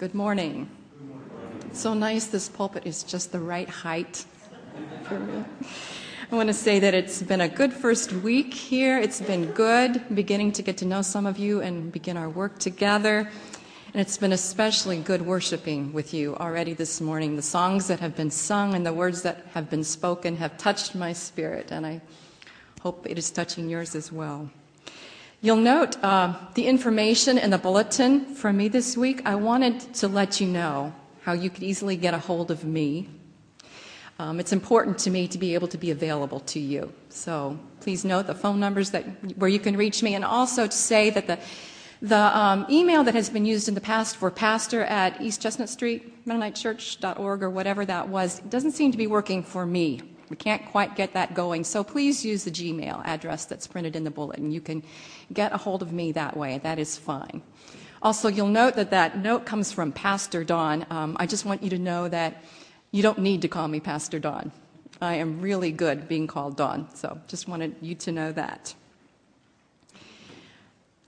Good morning. Good morning. So nice, this pulpit is just the right height for me. I want to say that it's been a good first week here. It's been good beginning to get to know some of you and begin our work together. And it's been especially good worshiping with you already this morning. The songs that have been sung and the words that have been spoken have touched my spirit, and I hope it is touching yours as well. You'll note the information in the bulletin from me this week. I wanted to let you know how you could easily get a hold of me. It's important to me to be able to be available to you. So please note the phone numbers where you can reach me, and also to say that the email that has been used in the past for pastor at East Chestnut Street, MennoniteChurch.org or whatever that was, doesn't seem to be working for me. We can't quite get that going. So please use the Gmail address that's printed in the bulletin. You can get a hold of me that way. That is fine. Also, you'll note that note comes from Pastor Don. I just want you to know that you don't need to call me Pastor Don. I am really good being called Don. So just wanted you to know that.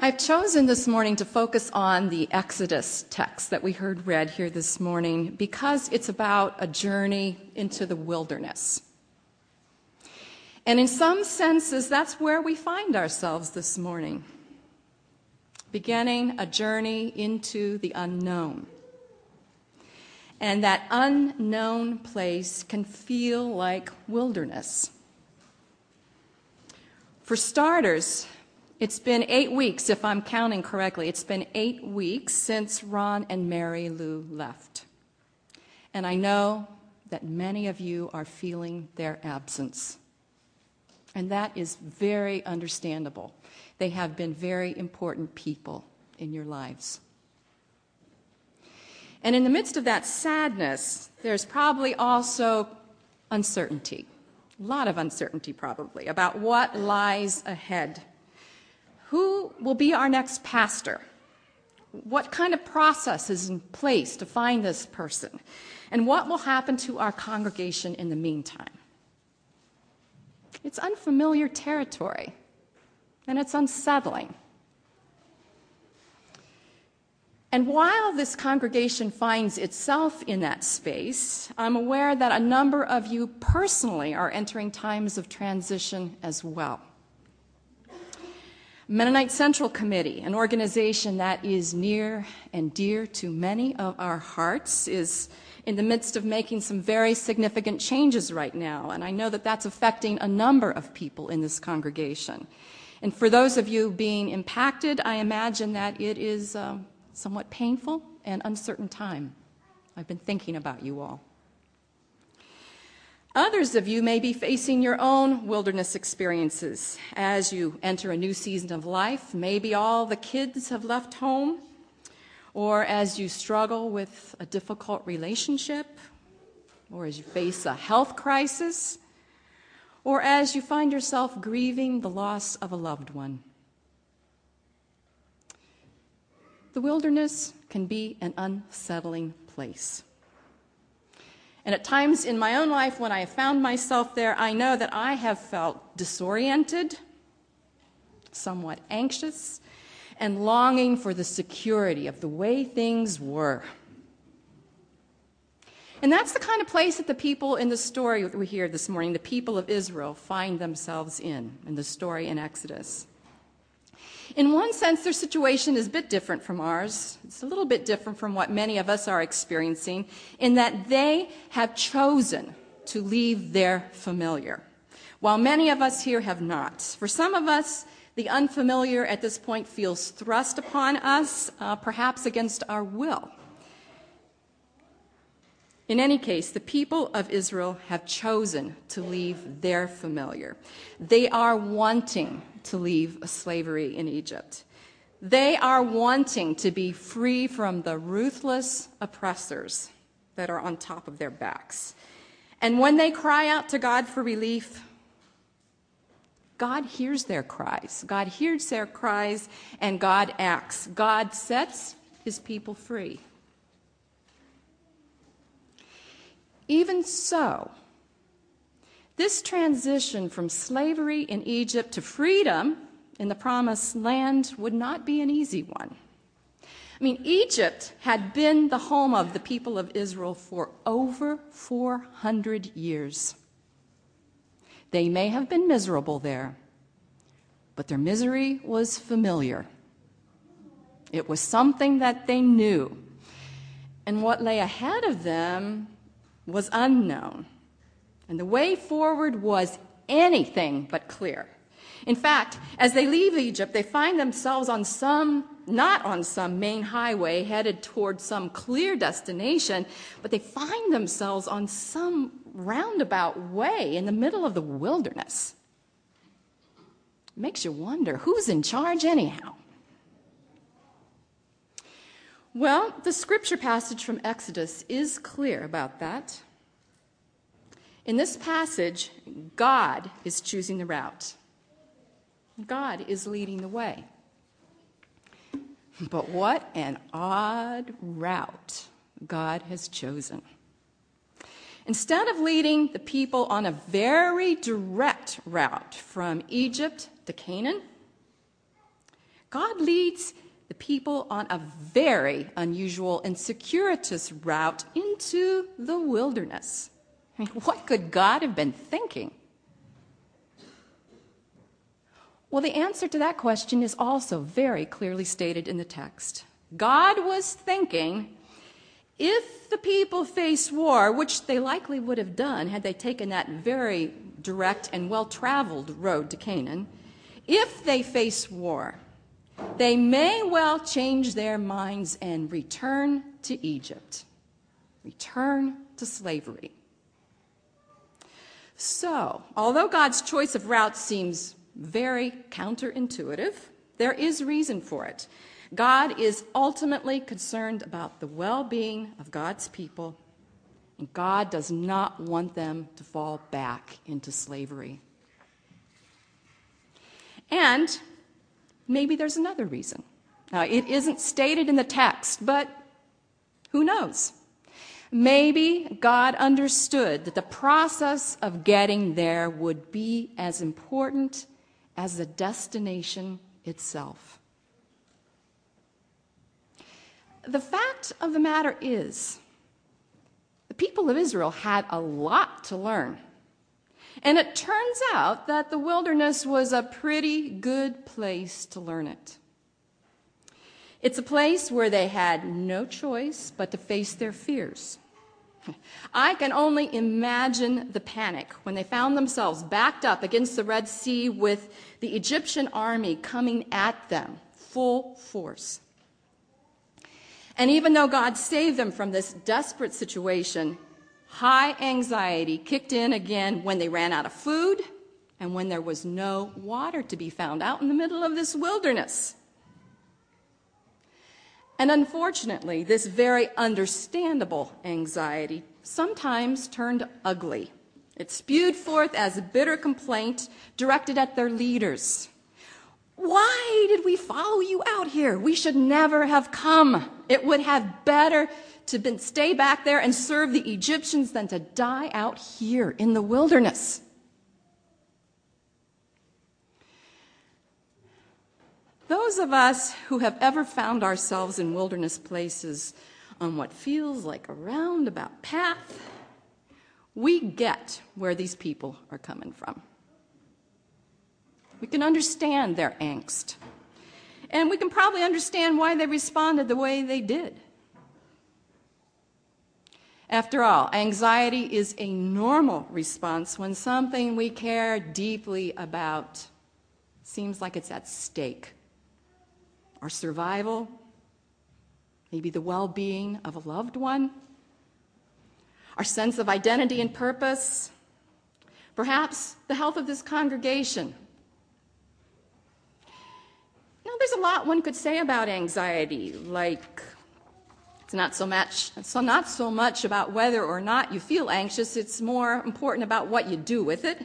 I've chosen this morning to focus on the Exodus text that we heard read here this morning because it's about a journey into the wilderness. And in some senses, that's where we find ourselves this morning, beginning a journey into the unknown. And that unknown place can feel like wilderness. For starters, it's been 8 weeks, if I'm counting correctly. It's been 8 weeks since Ron and Mary Lou left. And I know that many of you are feeling their absence. And that is very understandable. They have been very important people in your lives. And in the midst of that sadness, there's probably also uncertainty. A lot of uncertainty, probably, about what lies ahead. Who will be our next pastor? What kind of process is in place to find this person? And what will happen to our congregation in the meantime? It's unfamiliar territory, and it's unsettling. And while this congregation finds itself in that space, I'm aware that a number of you personally are entering times of transition as well. Mennonite Central Committee, an organization that is near and dear to many of our hearts, is in the midst of making some very significant changes right now, and I know that that's affecting a number of people in this congregation. And for those of you being impacted, I imagine that it is somewhat painful and uncertain time. I've been thinking about you all. Others of you may be facing your own wilderness experiences as you enter a new season of life. Maybe all the kids have left home, or as you struggle with a difficult relationship, or as you face a health crisis, or as you find yourself grieving the loss of a loved one. The wilderness can be an unsettling place. And at times in my own life, when I have found myself there, I know that I have felt disoriented, somewhat anxious, and longing for the security of the way things were. And that's the kind of place that the people in the story we hear this morning, the people of Israel, find themselves in the story in Exodus. In one sense, their situation is a bit different from ours. It's a little bit different from what many of us are experiencing, in that they have chosen to leave their familiar, while many of us here have not. For some of us, the unfamiliar at this point feels thrust upon us, perhaps against our will. In any case, the people of Israel have chosen to leave their familiar. They are wanting to leave slavery in Egypt. They are wanting to be free from the ruthless oppressors that are on top of their backs. And when they cry out to God for relief, God hears their cries. God hears their cries, and God acts. God sets his people free. Even so, this transition from slavery in Egypt to freedom in the Promised Land would not be an easy one. I mean, Egypt had been the home of the people of Israel for over 400 years. They may have been miserable there, but their misery was familiar. It was something that they knew. And what lay ahead of them was unknown. And the way forward was anything but clear. In fact, as they leave Egypt, they find themselves not on some main highway headed toward some clear destination, but they find themselves on some roundabout way in the middle of the wilderness. It makes you wonder, who's in charge anyhow? Well, the scripture passage from Exodus is clear about that. In this passage, God is choosing the route. God is leading the way. But what an odd route God has chosen. Instead of leading the people on a very direct route from Egypt to Canaan, God leads the people on a very unusual and circuitous route into the wilderness. I mean, what could God have been thinking? Well, the answer to that question is also very clearly stated in the text. God was thinking, if the people face war, which they likely would have done had they taken that very direct and well-traveled road to Canaan, if they face war, they may well change their minds and return to Egypt, return to slavery. So, although God's choice of route seems very counterintuitive, there is reason for it. God is ultimately concerned about the well-being of God's people, and God does not want them to fall back into slavery. And maybe there's another reason. Now, it isn't stated in the text, but who knows? Maybe God understood that the process of getting there would be as important as the destination itself. The fact of the matter is, the people of Israel had a lot to learn. And it turns out that the wilderness was a pretty good place to learn it. It's a place where they had no choice but to face their fears. I can only imagine the panic when they found themselves backed up against the Red Sea with the Egyptian army coming at them, full force. And even though God saved them from this desperate situation, high anxiety kicked in again when they ran out of food and when there was no water to be found out in the middle of this wilderness. And unfortunately, this very understandable anxiety sometimes turned ugly. It spewed forth as a bitter complaint directed at their leaders. Why did we follow you out here? We should never have come. It would have better to stay back there and serve the Egyptians than to die out here in the wilderness. Those of us who have ever found ourselves in wilderness places on what feels like a roundabout path, we get where these people are coming from. We can understand their angst. And we can probably understand why they responded the way they did. After all, anxiety is a normal response when something we care deeply about seems like it's at stake. Our survival, maybe the well-being of a loved one, our sense of identity and purpose, perhaps the health of this congregation. Now, there's a lot one could say about anxiety, like it's not so much about whether or not you feel anxious, it's more important about what you do with it.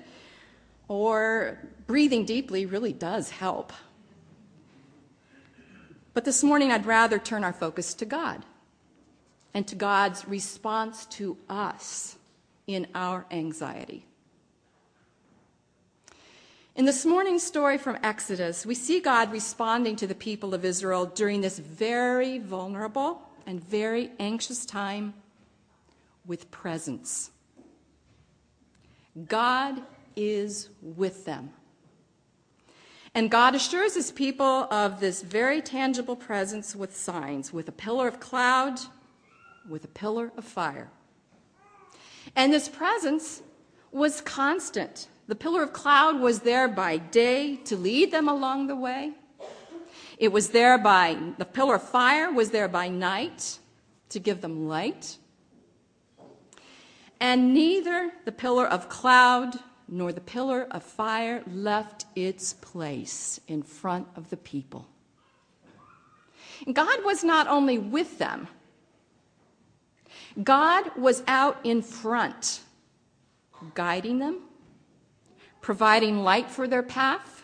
Or breathing deeply really does help. But this morning I'd rather turn our focus to God and to God's response to us in our anxiety. In this morning's story from Exodus, we see God responding to the people of Israel during this very vulnerable and very anxious time with presence. God is with them. And God assures his people of this very tangible presence with signs, with a pillar of cloud, with a pillar of fire. And this presence was constant. The pillar of cloud was there by day to lead them along the way. It was there by, the pillar of fire was there by night to give them light. And neither the pillar of cloud nor the pillar of fire left its place in front of the people. And God was not only with them, God was out in front, guiding them, providing light for their path,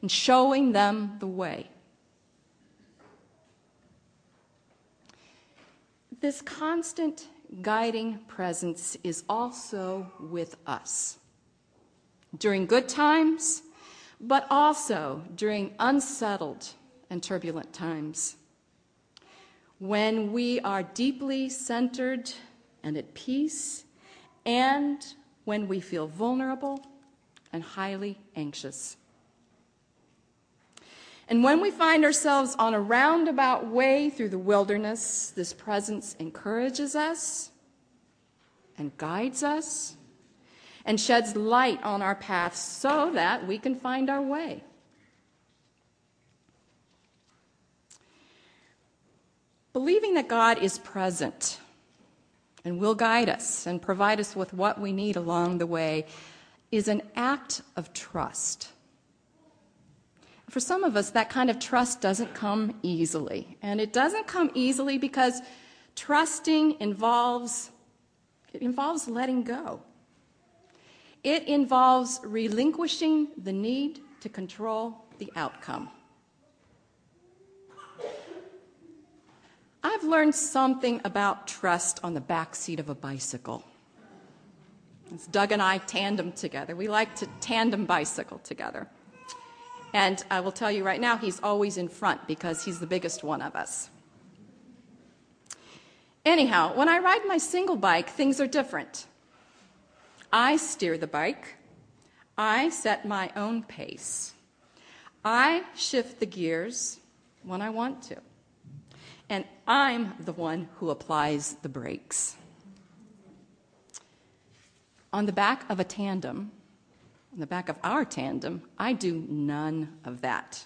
and showing them the way. This constant guiding presence is also with us during good times, but also during unsettled and turbulent times. When we are deeply centered and at peace, and when we feel vulnerable and highly anxious. And when we find ourselves on a roundabout way through the wilderness, this presence encourages us and guides us and sheds light on our path so that we can find our way. Believing that God is present and will guide us and provide us with what we need along the way is an act of trust. For some of us, that kind of trust doesn't come easily. And it doesn't come easily because trusting involves letting go. It involves relinquishing the need to control the outcome. I've learned something about trust on the back seat of a bicycle. It's Doug and I tandem together. We like to tandem bicycle together. And I will tell you right now, he's always in front because he's the biggest one of us. Anyhow, when I ride my single bike, things are different. I steer the bike. I set my own pace. I shift the gears when I want to. And I'm the one who applies the brakes. On the back of a tandem, on the back of our tandem, I do none of that.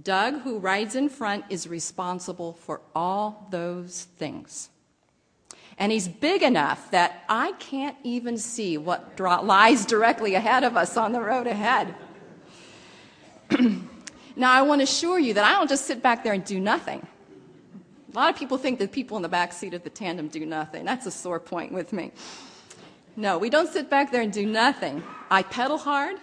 Doug, who rides in front, is responsible for all those things. And he's big enough that I can't even see what lies directly ahead of us on the road ahead. Now, I want to assure you that I don't just sit back there and do nothing. A lot of people think that people in the back seat of the tandem do nothing. That's a sore point with me. No, we don't sit back there and do nothing. I pedal hard.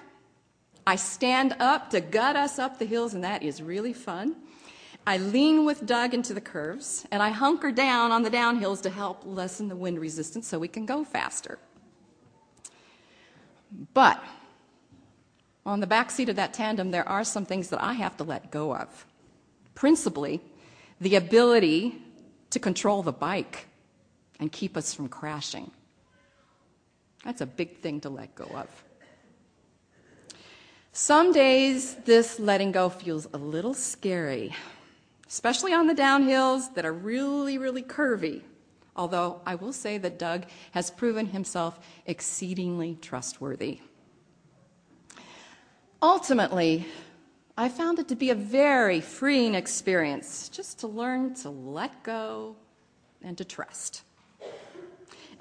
I stand up to gut us up the hills, and that is really fun. I lean with Doug into the curves, and I hunker down on the downhills to help lessen the wind resistance so we can go faster. But on the back seat of that tandem, there are some things that I have to let go of. Principally, the ability to control the bike and keep us from crashing. That's a big thing to let go of. Some days, this letting go feels a little scary, especially on the downhills that are really, really curvy. Although I will say that Doug has proven himself exceedingly trustworthy. Ultimately, I found it to be a very freeing experience just to learn to let go and to trust.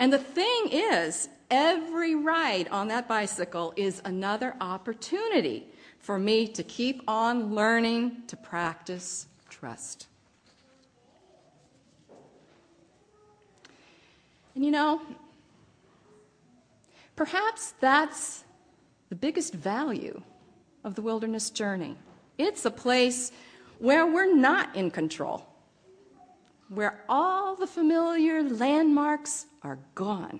And the thing is, every ride on that bicycle is another opportunity for me to keep on learning to practice trust. And you know, perhaps that's the biggest value of the wilderness journey. It's a place where we're not in control, where all the familiar landmarks are gone,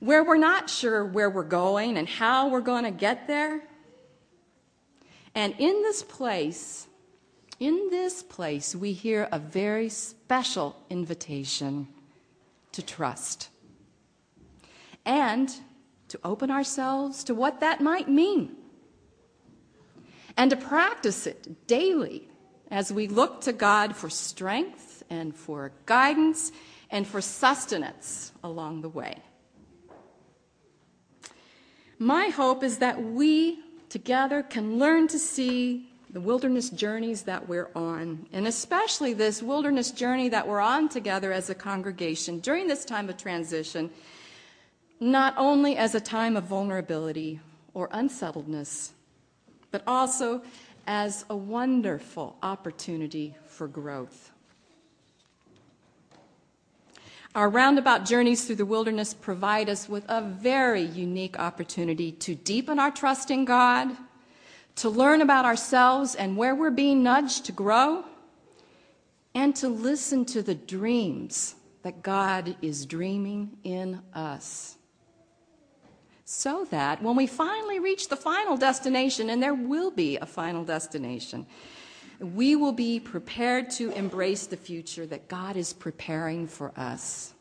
where we're not sure where we're going and how we're going to get there. And in this place, we hear a very special invitation to trust and to open ourselves to what that might mean and to practice it daily as we look to God for strength and for guidance and for sustenance along the way. My hope is that we together can learn to see the wilderness journeys that we're on, and especially this wilderness journey that we're on together as a congregation during this time of transition, not only as a time of vulnerability or unsettledness, but also as a wonderful opportunity for growth. Our roundabout journeys through the wilderness provide us with a very unique opportunity to deepen our trust in God, to learn about ourselves and where we're being nudged to grow, and to listen to the dreams that God is dreaming in us, so that when we finally reach the final destination, and there will be a final destination, we will be prepared to embrace the future that God is preparing for us.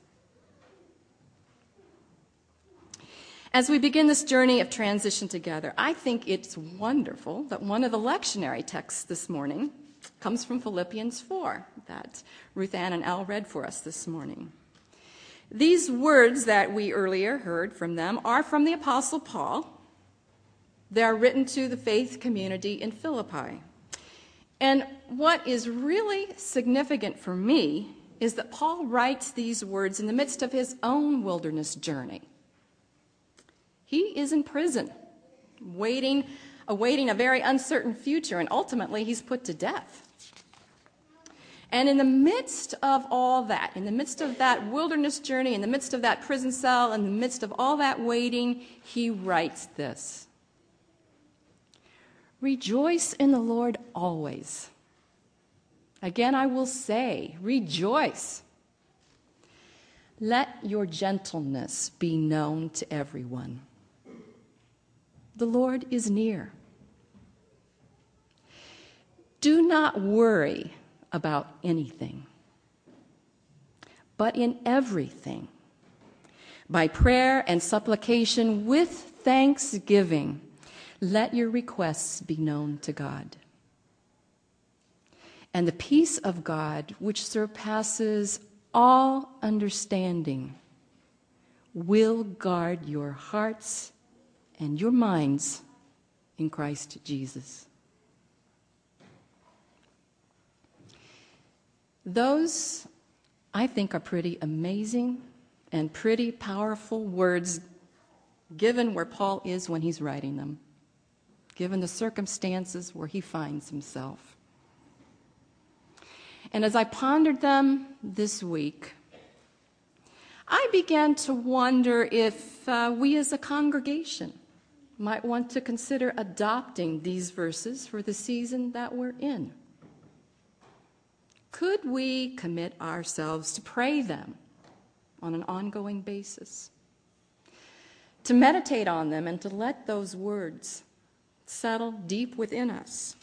As we begin this journey of transition together, I think it's wonderful that one of the lectionary texts this morning comes from Philippians 4, that Ruth Ann and Al read for us this morning. These words that we earlier heard from them are from the Apostle Paul. They are written to the faith community in Philippi. And what is really significant for me is that Paul writes these words in the midst of his own wilderness journey. He is in prison, awaiting a very uncertain future, and ultimately he's put to death. And in the midst of all that, in the midst of that wilderness journey, in the midst of that prison cell, in the midst of all that waiting, he writes this. Rejoice in the Lord always. Again, I will say, rejoice. Let your gentleness be known to everyone. The Lord is near. Do not worry about anything, but in everything, by prayer and supplication with thanksgiving, let your requests be known to God. And the peace of God, which surpasses all understanding, will guard your hearts and your minds in Christ Jesus. Those, I think, are pretty amazing and pretty powerful words, given where Paul is when he's writing them, given the circumstances where he finds himself. And as I pondered them this week, I began to wonder if we as a congregation might want to consider adopting these verses for the season that we're in. Could we commit ourselves to pray them on an ongoing basis, to meditate on them and to let those words settle deep within us?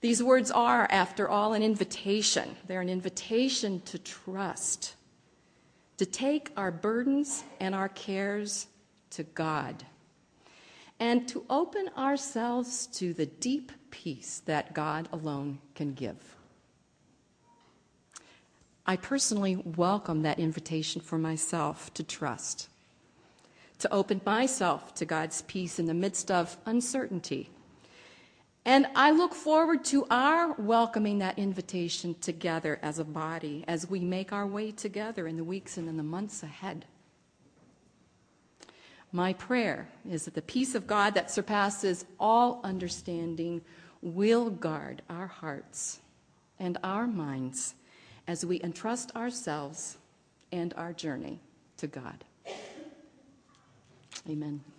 These words are, after all, an invitation. They're an invitation to trust, to take our burdens and our cares to God, and to open ourselves to the deep peace that God alone can give. I personally welcome that invitation for myself to trust, to open myself to God's peace in the midst of uncertainty. And I look forward to our welcoming that invitation together as a body, as we make our way together in the weeks and in the months ahead. My prayer is that the peace of God that surpasses all understanding will guard our hearts and our minds as we entrust ourselves and our journey to God. Amen.